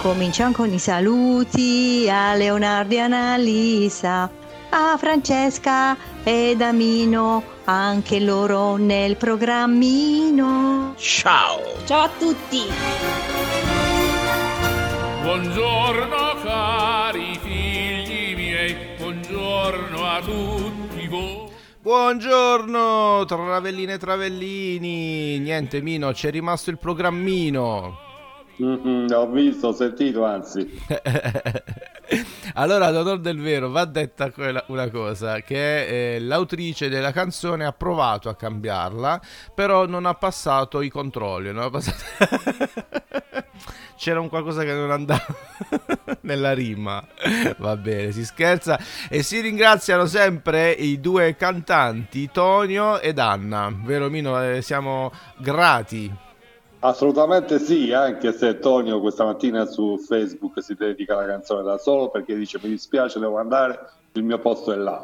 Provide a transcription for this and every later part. Cominciamo con i saluti a Leonardo e Annalisa, a Francesca ed Amino, anche loro nel programmino. Ciao! Ciao a tutti! Buongiorno cari figli miei, buongiorno a tutti voi. Buongiorno travelline e travellini, niente Mino, c'è rimasto il programmino. Ho visto, ho sentito anzi. Allora, ad onor del vero va detta una cosa, che l'autrice della canzone ha provato a cambiarla, però non ha passato i controlli, non ha passato... C'era un qualcosa che non andava nella rima. Va bene, si scherza. E si ringraziano sempre i due cantanti, Tonio ed Anna. Vero Mino? Siamo grati. Assolutamente sì, anche se Tonio questa mattina su Facebook si dedica alla canzone da solo perché dice mi dispiace, devo andare, il mio posto è là.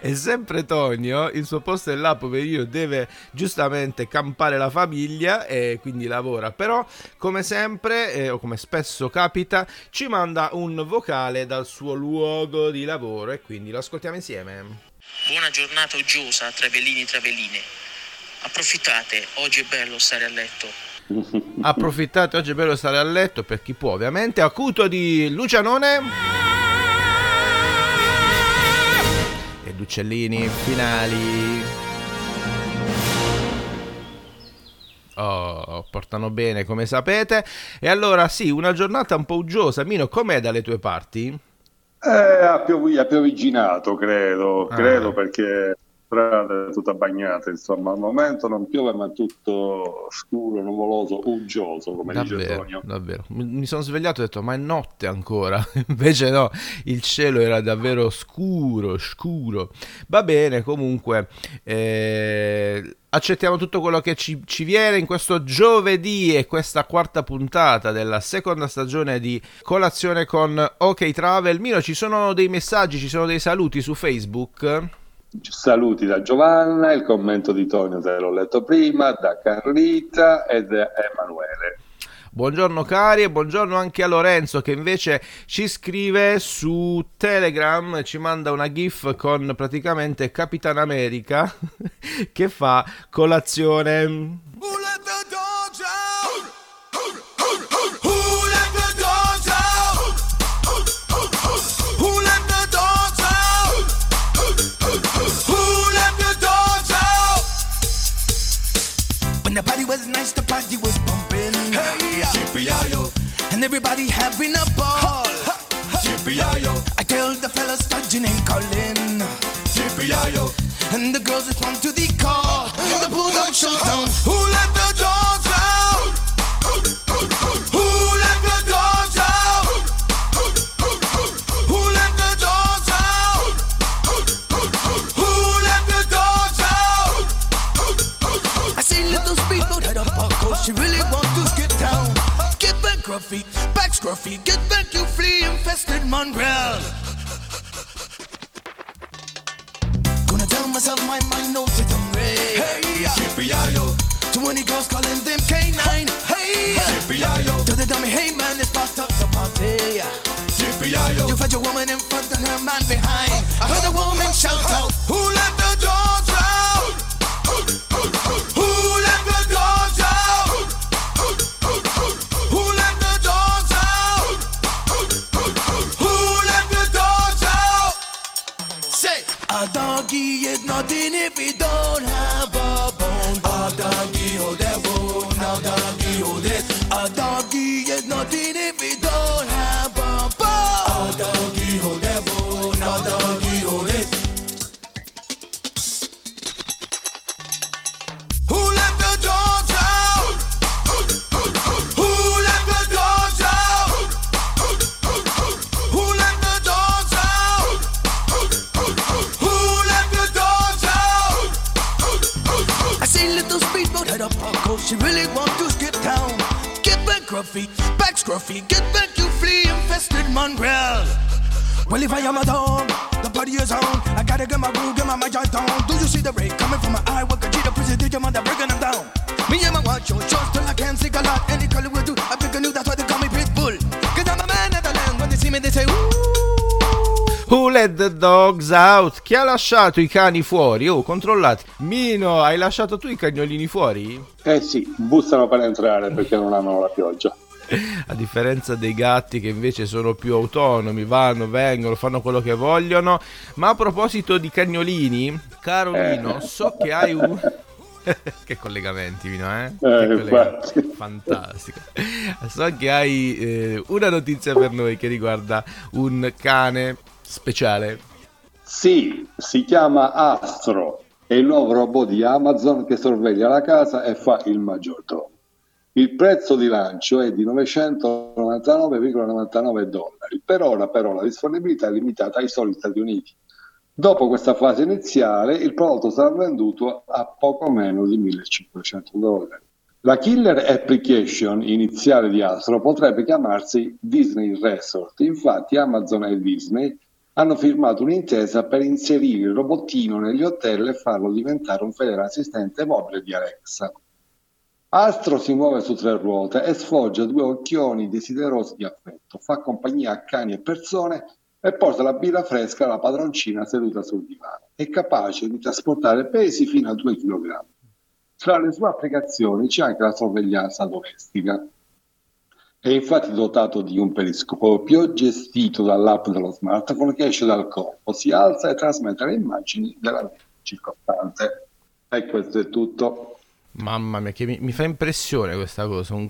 E sempre Tonio, il suo posto è là, poverino, deve giustamente campare la famiglia e quindi lavora, però come sempre o come spesso capita ci manda un vocale dal suo luogo di lavoro e quindi lo ascoltiamo insieme. Buona giornata uggiosa, travellini e travelline. Approfittate, oggi è bello stare a letto. Approfittate, oggi è bello stare a letto per chi può, ovviamente. Acuto di Lucianone ed uccellini finali. Oh, portano bene come sapete. E allora sì, una giornata un po' uggiosa. Mino, com'è dalle tue parti? Ha pioviginato, credo perché... tutta bagnata, insomma, al momento non piove ma è tutto scuro, nuvoloso, uggioso come davvero, dice Antonio. Davvero, mi sono svegliato e ho detto ma è notte ancora, invece no, il cielo era davvero scuro. Va bene, comunque accettiamo tutto quello che ci viene in questo giovedì e questa quarta puntata della seconda stagione di Colazione con OK Travel. Mino, ci sono dei messaggi, ci sono dei saluti su Facebook? Saluti da Giovanna, il commento di Tonio te l'ho letto prima, da Carlita ed Emanuele. Buongiorno cari e buongiorno anche a Lorenzo che invece ci scrive su Telegram, ci manda una gif con praticamente Capitan America che fa colazione. The party was nice, the party was bumping. Hey, G-P-I-O. And everybody having a ball. G-P-I-O. I tell the fellas touching and calling. G-P-I-O. And the girls respond to the call. The pool don't shut down. Who let the dogs out? Who let the dogs out? Who let the dogs out? Who let the dogs out? I see little. She really wants to get down. Get back, Gruffy. Back, Scruffy. Get back, you flea-infested mongrel. Gonna tell myself my mind knows it I'm ready. Hey, G-P-I-O. 20 girls calling them K-9. Hey, G-P-I-O. Tell the dummy, hey man, it's part of the party. G-P-I-O. You fed your woman in front and her man behind. I heard a woman shout out. Who let the dogs out? Who let the dogs out? Who let the dogs out? A doggy is nothing if we don't have a ball. A doggy hold that bone, a doggy hold it. Who let the dogs out? Who let the dogs out? Who let the dogs out? Who let the dogs out? I seen little speedboat head up on coast. She really wants to skip town. Back scruffy, get back you flea infested mongrel. Well if I am a dog, the party is on. I gotta get my groove, get my magic on. Do you see the ray coming from my eye? What could you the prison teacher man that breaking them down? Me and my watch your choice till I can't see a lot. Any color will do, I pick a new, that's why they call me Pitbull. Cause I'm a man of the land, when they see me they say ooh. Who let the dogs out? Chi ha lasciato i cani fuori? Oh, controllate. Mino, hai lasciato tu i cagnolini fuori? Eh sì, bussano per entrare perché non amano la pioggia. A differenza dei gatti che invece sono più autonomi, vanno, vengono, fanno quello che vogliono. Ma a proposito di cagnolini, caro Mino, so che hai un... Che collegamenti, Mino, fantastico. So che hai una notizia per noi che riguarda un cane speciale. Sì, si chiama Astro, è il nuovo robot di Amazon che sorveglia la casa e fa il maggiordomo. Il prezzo di lancio è di $999,99. Per ora la disponibilità è limitata ai soli Stati Uniti. Dopo questa fase iniziale il prodotto sarà venduto a poco meno di $1.500. La killer application iniziale di Astro potrebbe chiamarsi Disney Resort. Infatti Amazon e Disney hanno firmato un'intesa per inserire il robottino negli hotel e farlo diventare un fedele assistente mobile di Alexa. Astro si muove su tre ruote e sfoggia due occhioni desiderosi di affetto, fa compagnia a cani e persone e porta la birra fresca alla padroncina seduta sul divano. È capace di trasportare pesi fino a 2 kg. Tra le sue applicazioni c'è anche la sorveglianza domestica. È infatti dotato di un periscopio gestito dall'app dello smartphone che esce dal corpo, si alza e trasmette le immagini della circostante. E questo è tutto. Mamma mia, che mi fa impressione questa cosa, un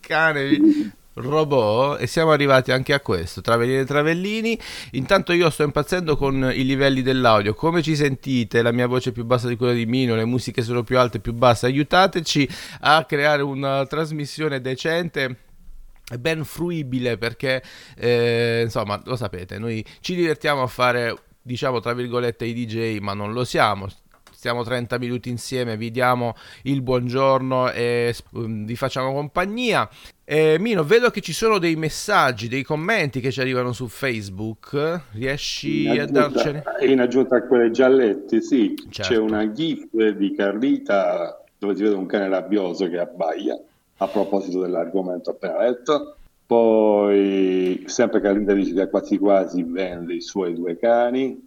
cane robot, e siamo arrivati anche a questo. Travellini e travellini, intanto io sto impazzendo con i livelli dell'audio. Come ci sentite? La mia voce è più bassa di quella di Mino, le musiche sono più alte e più basse. Aiutateci a creare una trasmissione decente, ben fruibile, perché insomma lo sapete, noi ci divertiamo a fare, diciamo tra virgolette, i DJ, ma non lo siamo. Stiamo 30 minuti insieme, vi diamo il buongiorno e vi facciamo compagnia. Mino, vedo che ci sono dei messaggi, dei commenti che ci arrivano su Facebook. Riesci a darcene? In aggiunta a quelle giallette, sì. Certo. C'è una gif di Carlita dove si vede un cane rabbioso che abbaia, a proposito dell'argomento appena letto. Poi sempre Carlita dice che quasi quasi vende i suoi 2 cani.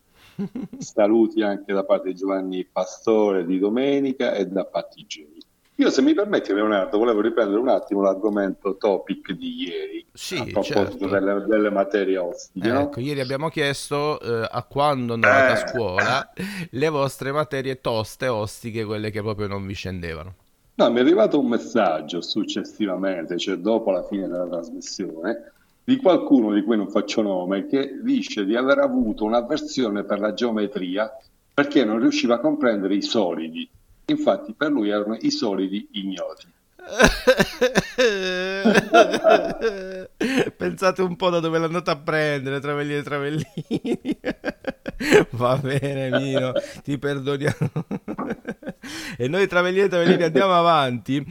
Saluti anche da parte di Giovanni Pastore di domenica e da Patti Geni. Io, se mi permetti Leonardo, volevo riprendere un attimo l'argomento topic di ieri, sì, a proposito, certo, delle materie ostiche. Ecco, ieri abbiamo chiesto a quando andavate a scuola le vostre materie toste, ostiche, quelle che proprio non vi scendevano. No, mi è arrivato un messaggio successivamente, cioè dopo la fine della trasmissione, di qualcuno di cui non faccio nome, che dice di aver avuto un'avversione per la geometria perché non riusciva a comprendere i solidi. Infatti per lui erano i solidi ignoti. Pensate un po' da dove l'hanno andata a prendere, travellini e travellini. Va bene Mino, ti perdoniamo. E noi travellini e travellini andiamo avanti,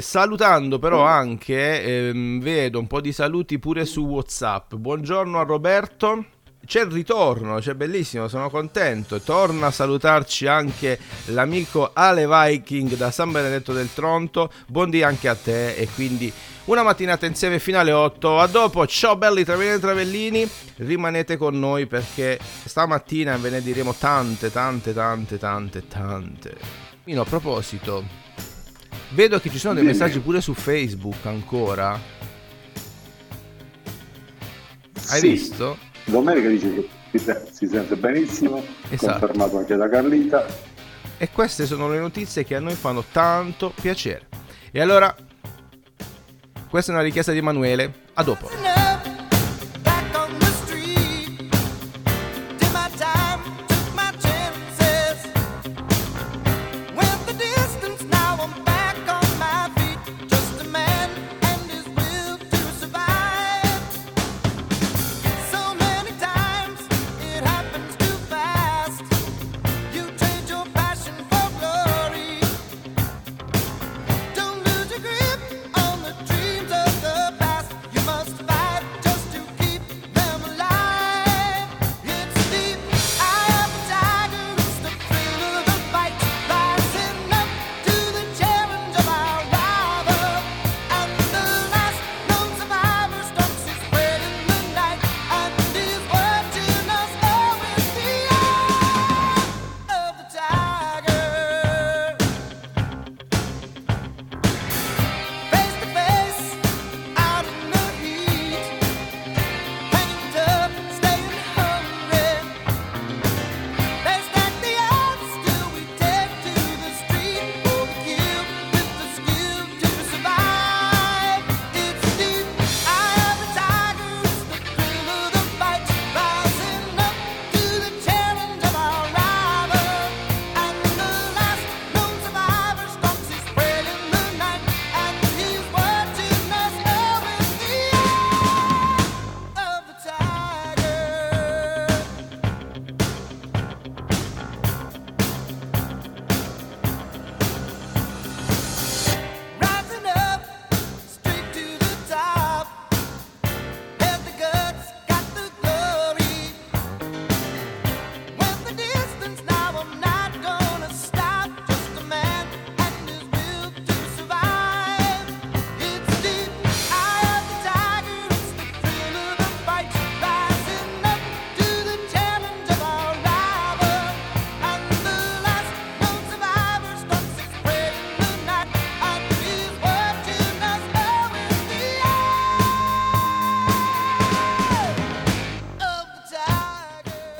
salutando però anche, vedo un po' di saluti pure su WhatsApp. Buongiorno a Roberto. C'è il ritorno, c'è, bellissimo, sono contento. Torna a salutarci anche l'amico Ale Viking da San Benedetto del Tronto. Buondì anche a te, e quindi una mattinata insieme finale 8. A dopo, ciao belli travellini e travellini. Rimanete con noi perché stamattina ve ne diremo tante. Mino, a proposito, vedo che ci sono dei messaggi pure su Facebook ancora. Hai visto? Domenica dice che si sente benissimo, esatto. Confermato anche da Carlita. E queste sono le notizie che a noi fanno tanto piacere. E allora Questa è una richiesta di Emanuele. A dopo.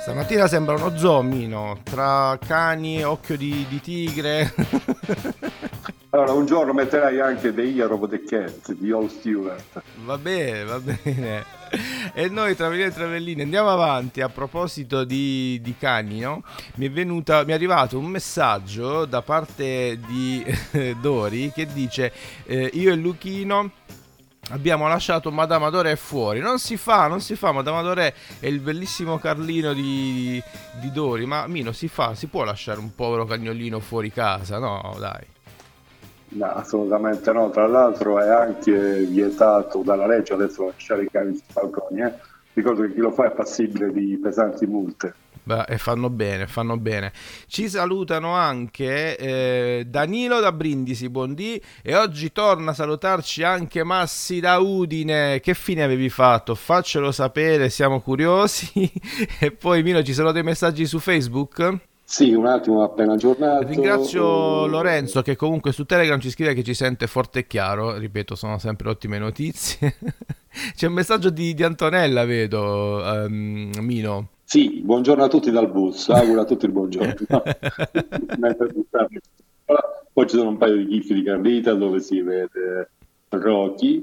Stamattina sembra uno zoo, Mino, tra cani, occhio di tigre. Allora, un giorno metterai anche The Year of the Cat di Hal Stewart. Va bene, va bene. E noi, travellini e travelline, andiamo avanti. A proposito di cani, no? Mi è arrivato un messaggio da parte di Dori che dice io e Luchino abbiamo lasciato Madama Doré fuori. Non si fa, Madama Doré è il bellissimo Carlino di Dori. Ma Mino, si può lasciare un povero cagnolino fuori casa? No, dai. No, assolutamente no. Tra l'altro è anche vietato dalla legge adesso lasciare i cani sui balconi, eh? Ricordo che chi lo fa è passibile di pesanti multe. Beh, e fanno bene. Ci salutano anche Danilo da Brindisi, buondì, e oggi torna a salutarci anche Massi da Udine. Che fine avevi fatto? Faccelo sapere, siamo curiosi. E poi Mino, ci sono dei messaggi su Facebook? Sì, un attimo, appena aggiornato. Ringrazio Lorenzo che comunque su Telegram ci scrive che ci sente forte e chiaro. Ripeto, sono sempre ottime notizie. C'è un messaggio di Antonella, vedo, Mino. Sì, buongiorno a tutti dal bus, auguro a tutti il buongiorno. Poi ci sono un paio di gif di Carlita dove si vede Rocky,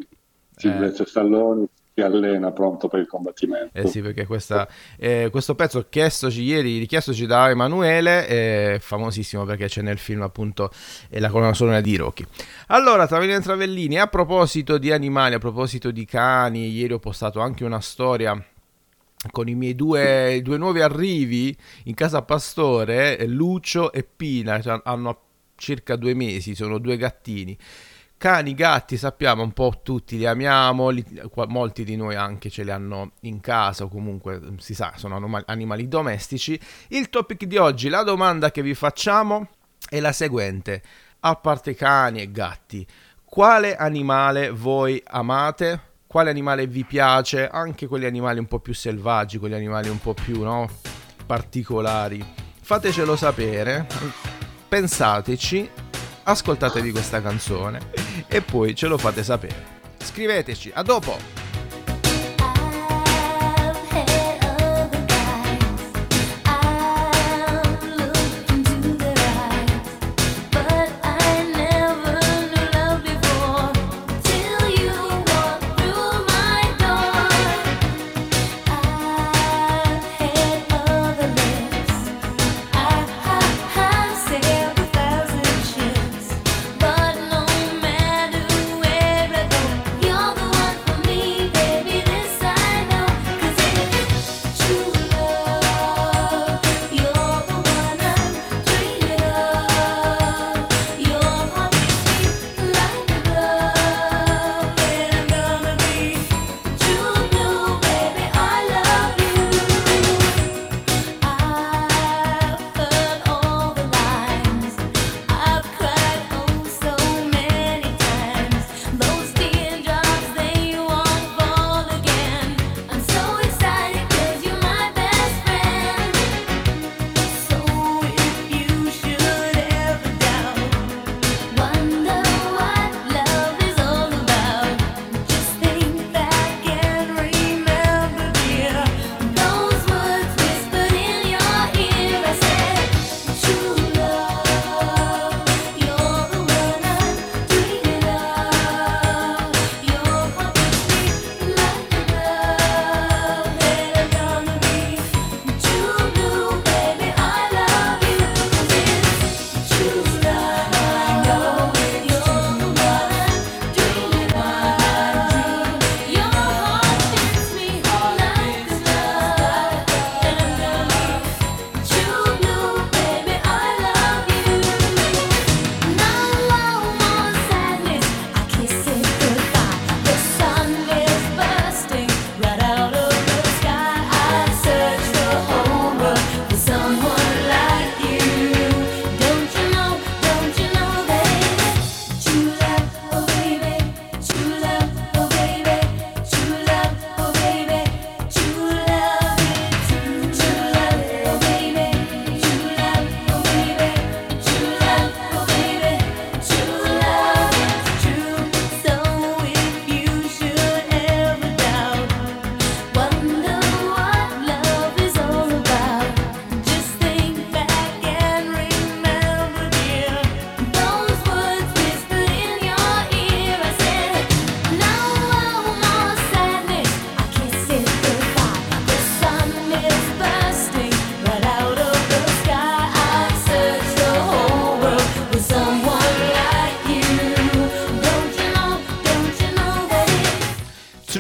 Silvester Stallone che allena pronto per il combattimento. Eh sì, perché questo pezzo richiestoci da Emanuele, è famosissimo perché c'è nel film, appunto, è la colonna sonora di Rocky. Allora, Travellini e Travellini, a proposito di animali, a proposito di cani, ieri ho postato anche una storia con i miei due nuovi arrivi in casa Pastore, Lucio e Pina, cioè hanno circa 2 mesi, sono 2 gattini. Cani, gatti, sappiamo un po' tutti, li amiamo, molti di noi anche ce li hanno in casa o comunque si sa, sono animali domestici. Il topic di oggi, la domanda che vi facciamo è la seguente: a parte cani e gatti, quale animale voi amate? Quale animale vi piace? Anche quegli animali un po' più selvaggi, quegli animali un po' più, no, particolari. Fatecelo sapere, pensateci, ascoltatevi questa canzone e poi ce lo fate sapere. Scriveteci, a dopo!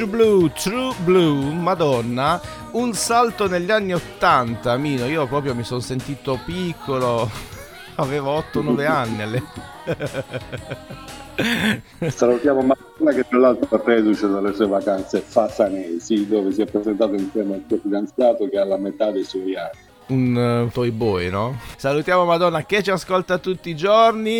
True Blue, Madonna, un salto negli anni 80, Mino, io proprio mi sono sentito piccolo, avevo 8-9 anni Salutiamo Madonna, che tra l'altro reduce dalle sue vacanze fasanesi, dove si è presentato insieme al suo fidanzato che ha la metà dei suoi anni. Un toy boy, no? Salutiamo Madonna che ci ascolta tutti i giorni.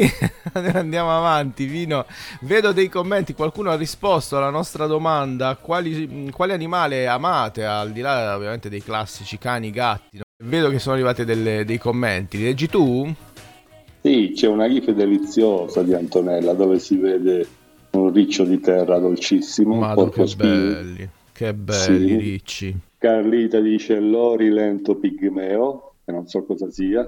Andiamo avanti, Vino. Vedo dei commenti, qualcuno ha risposto alla nostra domanda: quali animale amate? Al di là ovviamente dei classici cani, gatti, no? Vedo che sono arrivati dei commenti. Li leggi tu? Sì, c'è una gif deliziosa di Antonella dove si vede un riccio di terra dolcissimo. Madonna, che belli, che belli, sì. Ricci. Carlita dice Lori lento pigmeo, che non so cosa sia.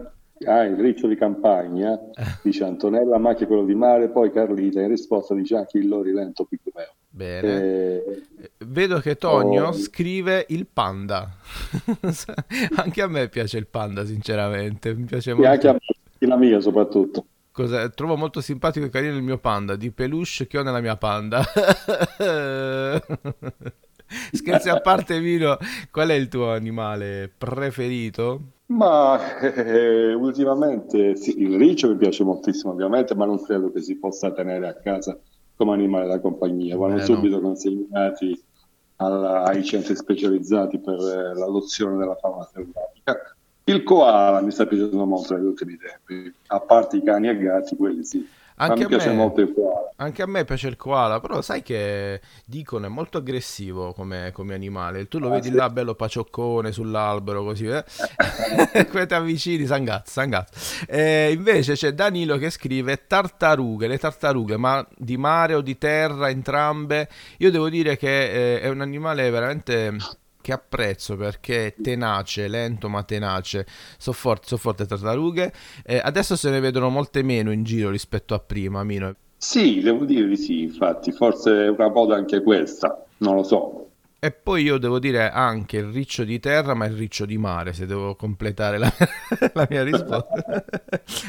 Ah, il riccio di campagna, dice Antonella, ma che quello di mare. Poi Carlita in risposta dice anche il Lori lento pigmeo. Bene. Vedo che Tonio scrive il panda. Anche a me piace il panda, sinceramente. Mi piace molto. E anche a me, la mia soprattutto. Trovo molto simpatico e carino il mio panda, di peluche che ho nella mia panda. Scherzi a parte, Vino, qual è il tuo animale preferito? Ma ultimamente sì, il riccio mi piace moltissimo ovviamente, ma non credo che si possa tenere a casa come animale da compagnia. Vanno subito consegnati ai centri specializzati per l'adozione della fauna selvatica. Il koala mi sta piacendo molto negli ultimi tempi, a parte i cani e gatti, quelli sì. Anche a, piace molto il koala. Anche a me piace il koala, però sai che dicono è molto aggressivo come animale. Tu lo vedi sì. Là bello pacioccone sull'albero così, poi ti avvicini, sangazza. Invece c'è Danilo che scrive tartarughe, le tartarughe, ma di mare o di terra, entrambe. Io devo dire che è un animale veramente che apprezzo perché è tenace, lento ma tenace. Sono forti tartarughe. Adesso se ne vedono molte meno in giro rispetto a prima, Mino. Sì, devo dire di sì, infatti. Forse è una moda anche questa, non lo so. E poi io devo dire anche il riccio di terra, ma il riccio di mare, se devo completare la mia risposta.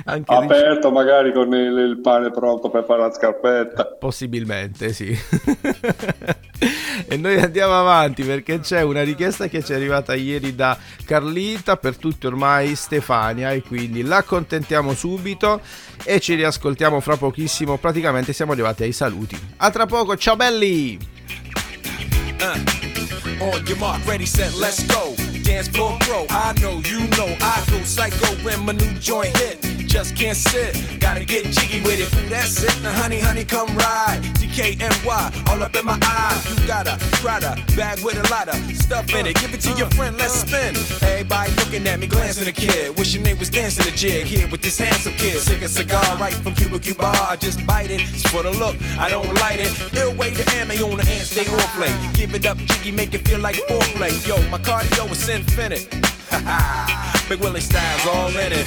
Anche aperto riccio, magari con il pane pronto per fare la scarpetta. Possibilmente, sì. E noi andiamo avanti perché c'è una richiesta che ci è arrivata ieri da Carlita, per tutti ormai Stefania, e quindi la accontentiamo subito e ci riascoltiamo fra pochissimo. Praticamente siamo arrivati ai saluti. A tra poco, ciao belli! On your mark, ready, set, let's go. Dance floor bro, I know, you know I go psycho when my new joint hit. Just can't sit, gotta get jiggy with it. That's it, now honey, honey, come ride. TKNY, all up in my eye. You got a Prada bag with a lot of stuff in it. Give it to your friend, let's spin. Everybody looking at me, glancing a kid. Wishing they was dancing a jig here with this handsome kid. Sick a cigar right from Cuba Cuba. I just bite it, it's for the look, I don't light it. Ill way to ammo on the hand, stay on play. Give it up, jiggy, make it feel like foreplay. Yo, my cardio is infinite. Ha ha, Big Willie style's all in it.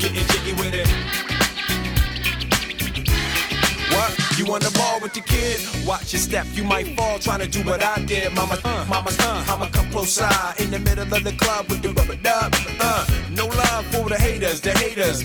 Getting jiggy with it. What? You on the ball with the kid? Watch your step, you might fall trying to do what I did. Mama, I'ma come close side in the middle of the club with the rubber dub. No love for the haters,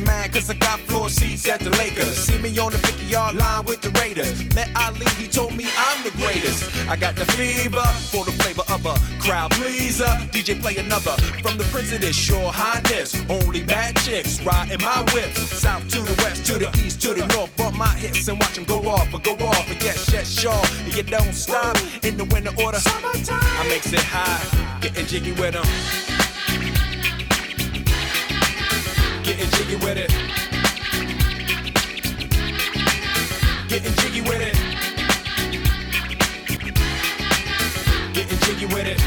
mad cause I got floor seats at the Lakers. See me on the 50-yard line with the Raiders. Met Ali, he told me I'm the greatest. I got the fever for the flavor of a crowd pleaser. DJ play another from the prison, it's your highness. Only bad chicks riding my whip. South to the west, to the east, to the north. Bump my hips and watch them go off. But go off, but yes, y'all, and you don't stop. In the winter order, summertime, I makes it high. Getting jiggy with them. Getting jiggy with it. Getting jiggy with it. Getting jiggy with it.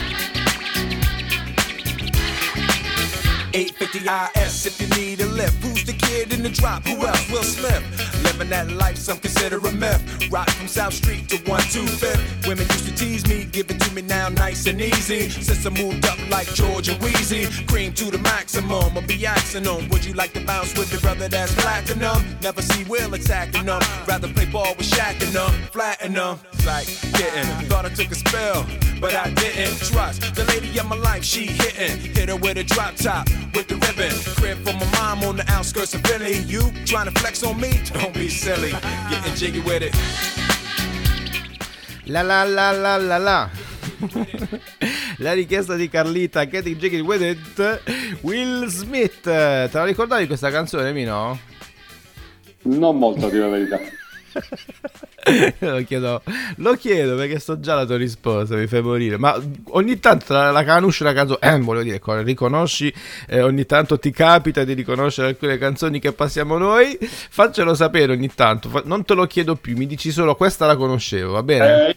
850 IS if you need a lift. Who's the kid in the drop? Who else? Will Smith. Living that life, some consider a myth. Rock from South Street to 125th. Women used to tease me, give it to me now nice and easy. Since I moved up like Georgia Wheezy, cream to the maximum, I'll be axing them. Would you like to bounce with your brother that's platinum? Never see Will attacking them, rather play ball with Shaq and them, flatten them. Like, getting, thought I took a spell. but I didn't trust the lady of my life. She hitting, hit her with a drop top with the ribbon. Crib for my mom on the outskirts of Philly. You trying to flex on me? Don't be silly. Getting jiggy with it. La la la la la la. La richiesta di Carlita, Getting Jiggy With It, Will Smith. Te la ricordavi questa canzone, Mino? Non molto, di la verità. Lo chiedo perché so già la tua risposta, mi fai morire. Ma ogni tanto tra la canuscia e la canzone, volevo dire, riconosci, ogni tanto ti capita di riconoscere alcune canzoni che passiamo noi? Faccelo sapere ogni tanto, non te lo chiedo più, mi dici solo questa la conoscevo, va bene?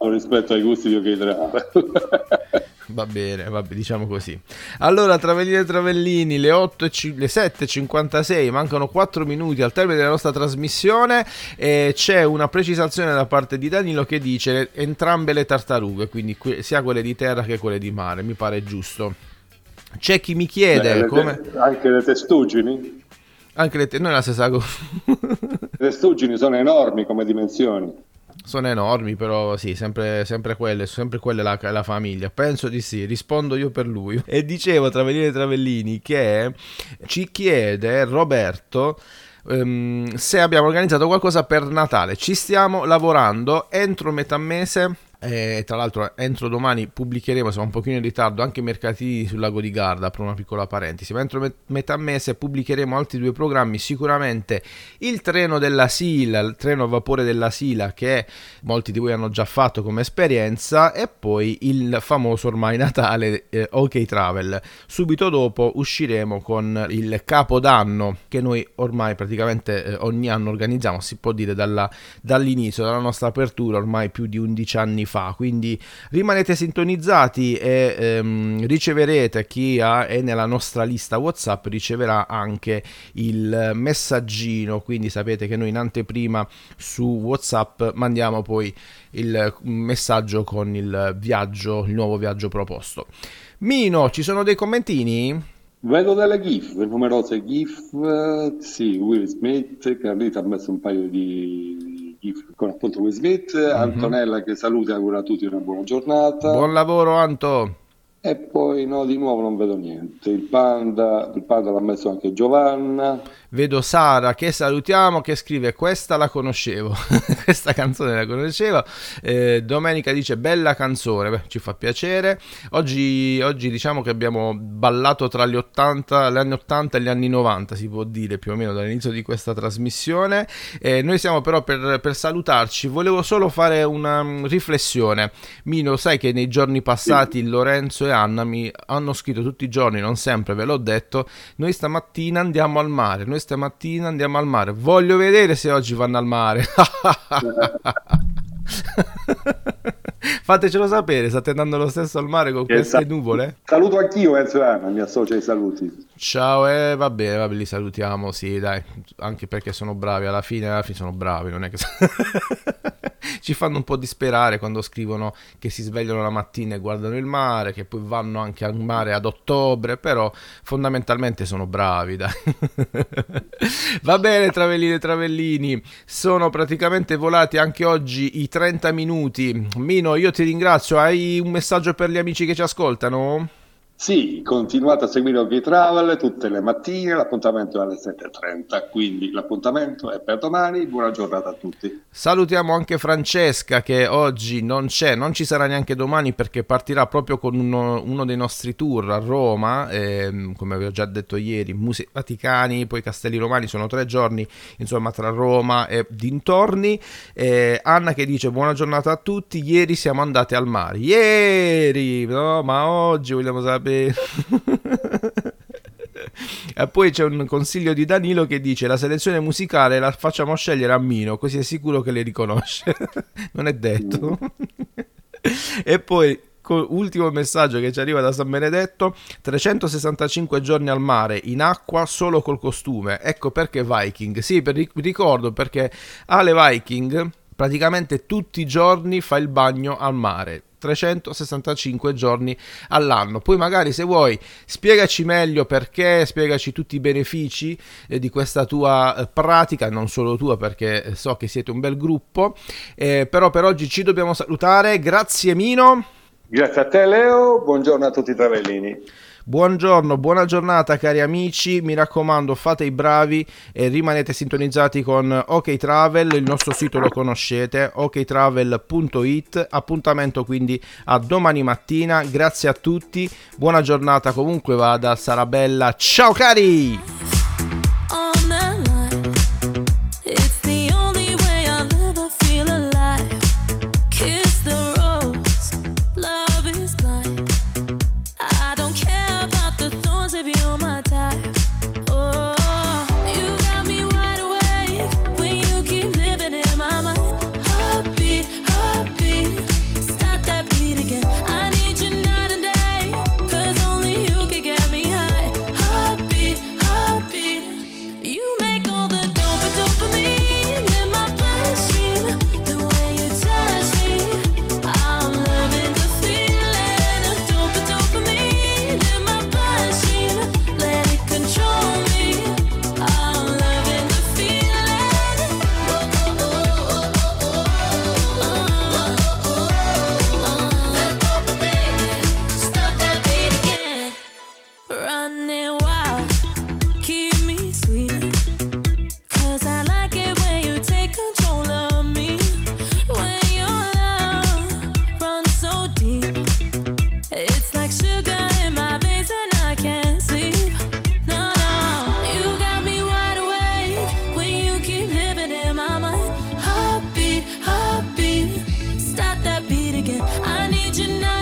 Rispetto ai gusti di OK Travel. Va bene, diciamo così. Allora, Travellini e Travellini, le 7.56, mancano 4 minuti al termine della nostra trasmissione e c'è una precisazione da parte di Danilo che dice entrambe le tartarughe, quindi sia quelle di terra che quelle di mare, mi pare giusto. C'è chi mi chiede come... Anche le testuggini? Anche le non è la stessa cosa. Le testuggini sono enormi come dimensioni. Sono enormi, però sì, sempre quelle la famiglia, penso di sì, rispondo io per lui. E dicevo, Travellini e Travellini, che ci chiede Roberto se abbiamo organizzato qualcosa per Natale. Ci stiamo lavorando, entro metà mese, tra l'altro entro domani pubblicheremo, siamo un pochino in ritardo, anche mercatini sul lago di Garda, per una piccola parentesi, ma entro metà mese pubblicheremo altri due programmi, sicuramente il treno della Sila, il treno a vapore della Sila, che molti di voi hanno già fatto come esperienza, e poi il famoso ormai Natale OK Travel. Subito dopo usciremo con il Capodanno, che noi ormai praticamente ogni anno organizziamo, si può dire dall'inizio, dalla nostra apertura ormai più di 11 anni fa, quindi rimanete sintonizzati e riceverete, è nella nostra lista WhatsApp, riceverà anche il messaggino, quindi sapete che noi in anteprima su WhatsApp mandiamo poi il messaggio con il nuovo viaggio proposto. Mino, ci sono dei commentini? Vedo delle GIF, numerose GIF, sì, Will Smith, Carlita ha messo un paio di con appunto Will Smith, Antonella che saluta e augura a tutti una buona giornata. Buon lavoro, Anto. E poi no, di nuovo non vedo niente. Il panda l'ha messo anche Giovanna. Vedo Sara che salutiamo, che scrive questa la conoscevo, questa canzone la conoscevo. Domenica dice bella canzone, beh, ci fa piacere. Oggi diciamo che abbiamo ballato tra gli anni 80 e gli anni 90, si può dire più o meno dall'inizio di questa trasmissione. Noi siamo però per salutarci, volevo solo fare una riflessione. Mino, sai che nei giorni passati Lorenzo e Anna mi hanno scritto tutti i giorni, non sempre, ve l'ho detto, noi stamattina andiamo al mare, voglio vedere se oggi vanno al mare. Fatecelo sapere, state andando lo stesso al mare con queste nuvole? Saluto anch'io Enzo e Anna, mi associo ai saluti. Ciao, va bene, li salutiamo, sì dai, anche perché sono bravi, alla fine sono bravi, non è che... Ci fanno un po' disperare quando scrivono che si svegliano la mattina e guardano il mare, che poi vanno anche al mare ad ottobre, però fondamentalmente sono bravi, dai. Va bene, Travellini e Travellini, sono praticamente volati anche oggi i 30 minuti. Mino, io ti ringrazio, hai un messaggio per gli amici che ci ascoltano? Sì, continuate a seguire OK Travel tutte le mattine, l'appuntamento è alle 7.30, quindi l'appuntamento è per domani, buona giornata a tutti. Salutiamo anche Francesca che oggi non ci sarà neanche domani perché partirà proprio con uno dei nostri tour a Roma, come avevo già detto ieri, Musei Vaticani, poi Castelli Romani, sono 3 giorni, insomma tra Roma e dintorni. Anna che dice buona giornata a tutti, ieri siamo andati al mare, no, ma oggi vogliamo sapere. E poi c'è un consiglio di Danilo che dice la selezione musicale la facciamo scegliere a Mino, così è sicuro che le riconosce. Non è detto. E poi ultimo messaggio che ci arriva da San Benedetto: 365 giorni al mare, in acqua solo col costume, ecco perché Viking. Sì, ricordo perché Ale Viking praticamente tutti i giorni fa il bagno al mare, 365 giorni all'anno. Poi magari, se vuoi, spiegaci meglio perché, spiegaci tutti i benefici di questa tua pratica, non solo tua, perché so che siete un bel gruppo, però per oggi ci dobbiamo salutare. Grazie Mino. Grazie a te Leo, buongiorno a tutti i travellini. Buongiorno, buona giornata cari amici, mi raccomando fate i bravi e rimanete sintonizzati con OK Travel, il nostro sito lo conoscete, oktravel.it, appuntamento quindi a domani mattina, grazie a tutti, buona giornata comunque vada, sarà bella, ciao cari! I need you now.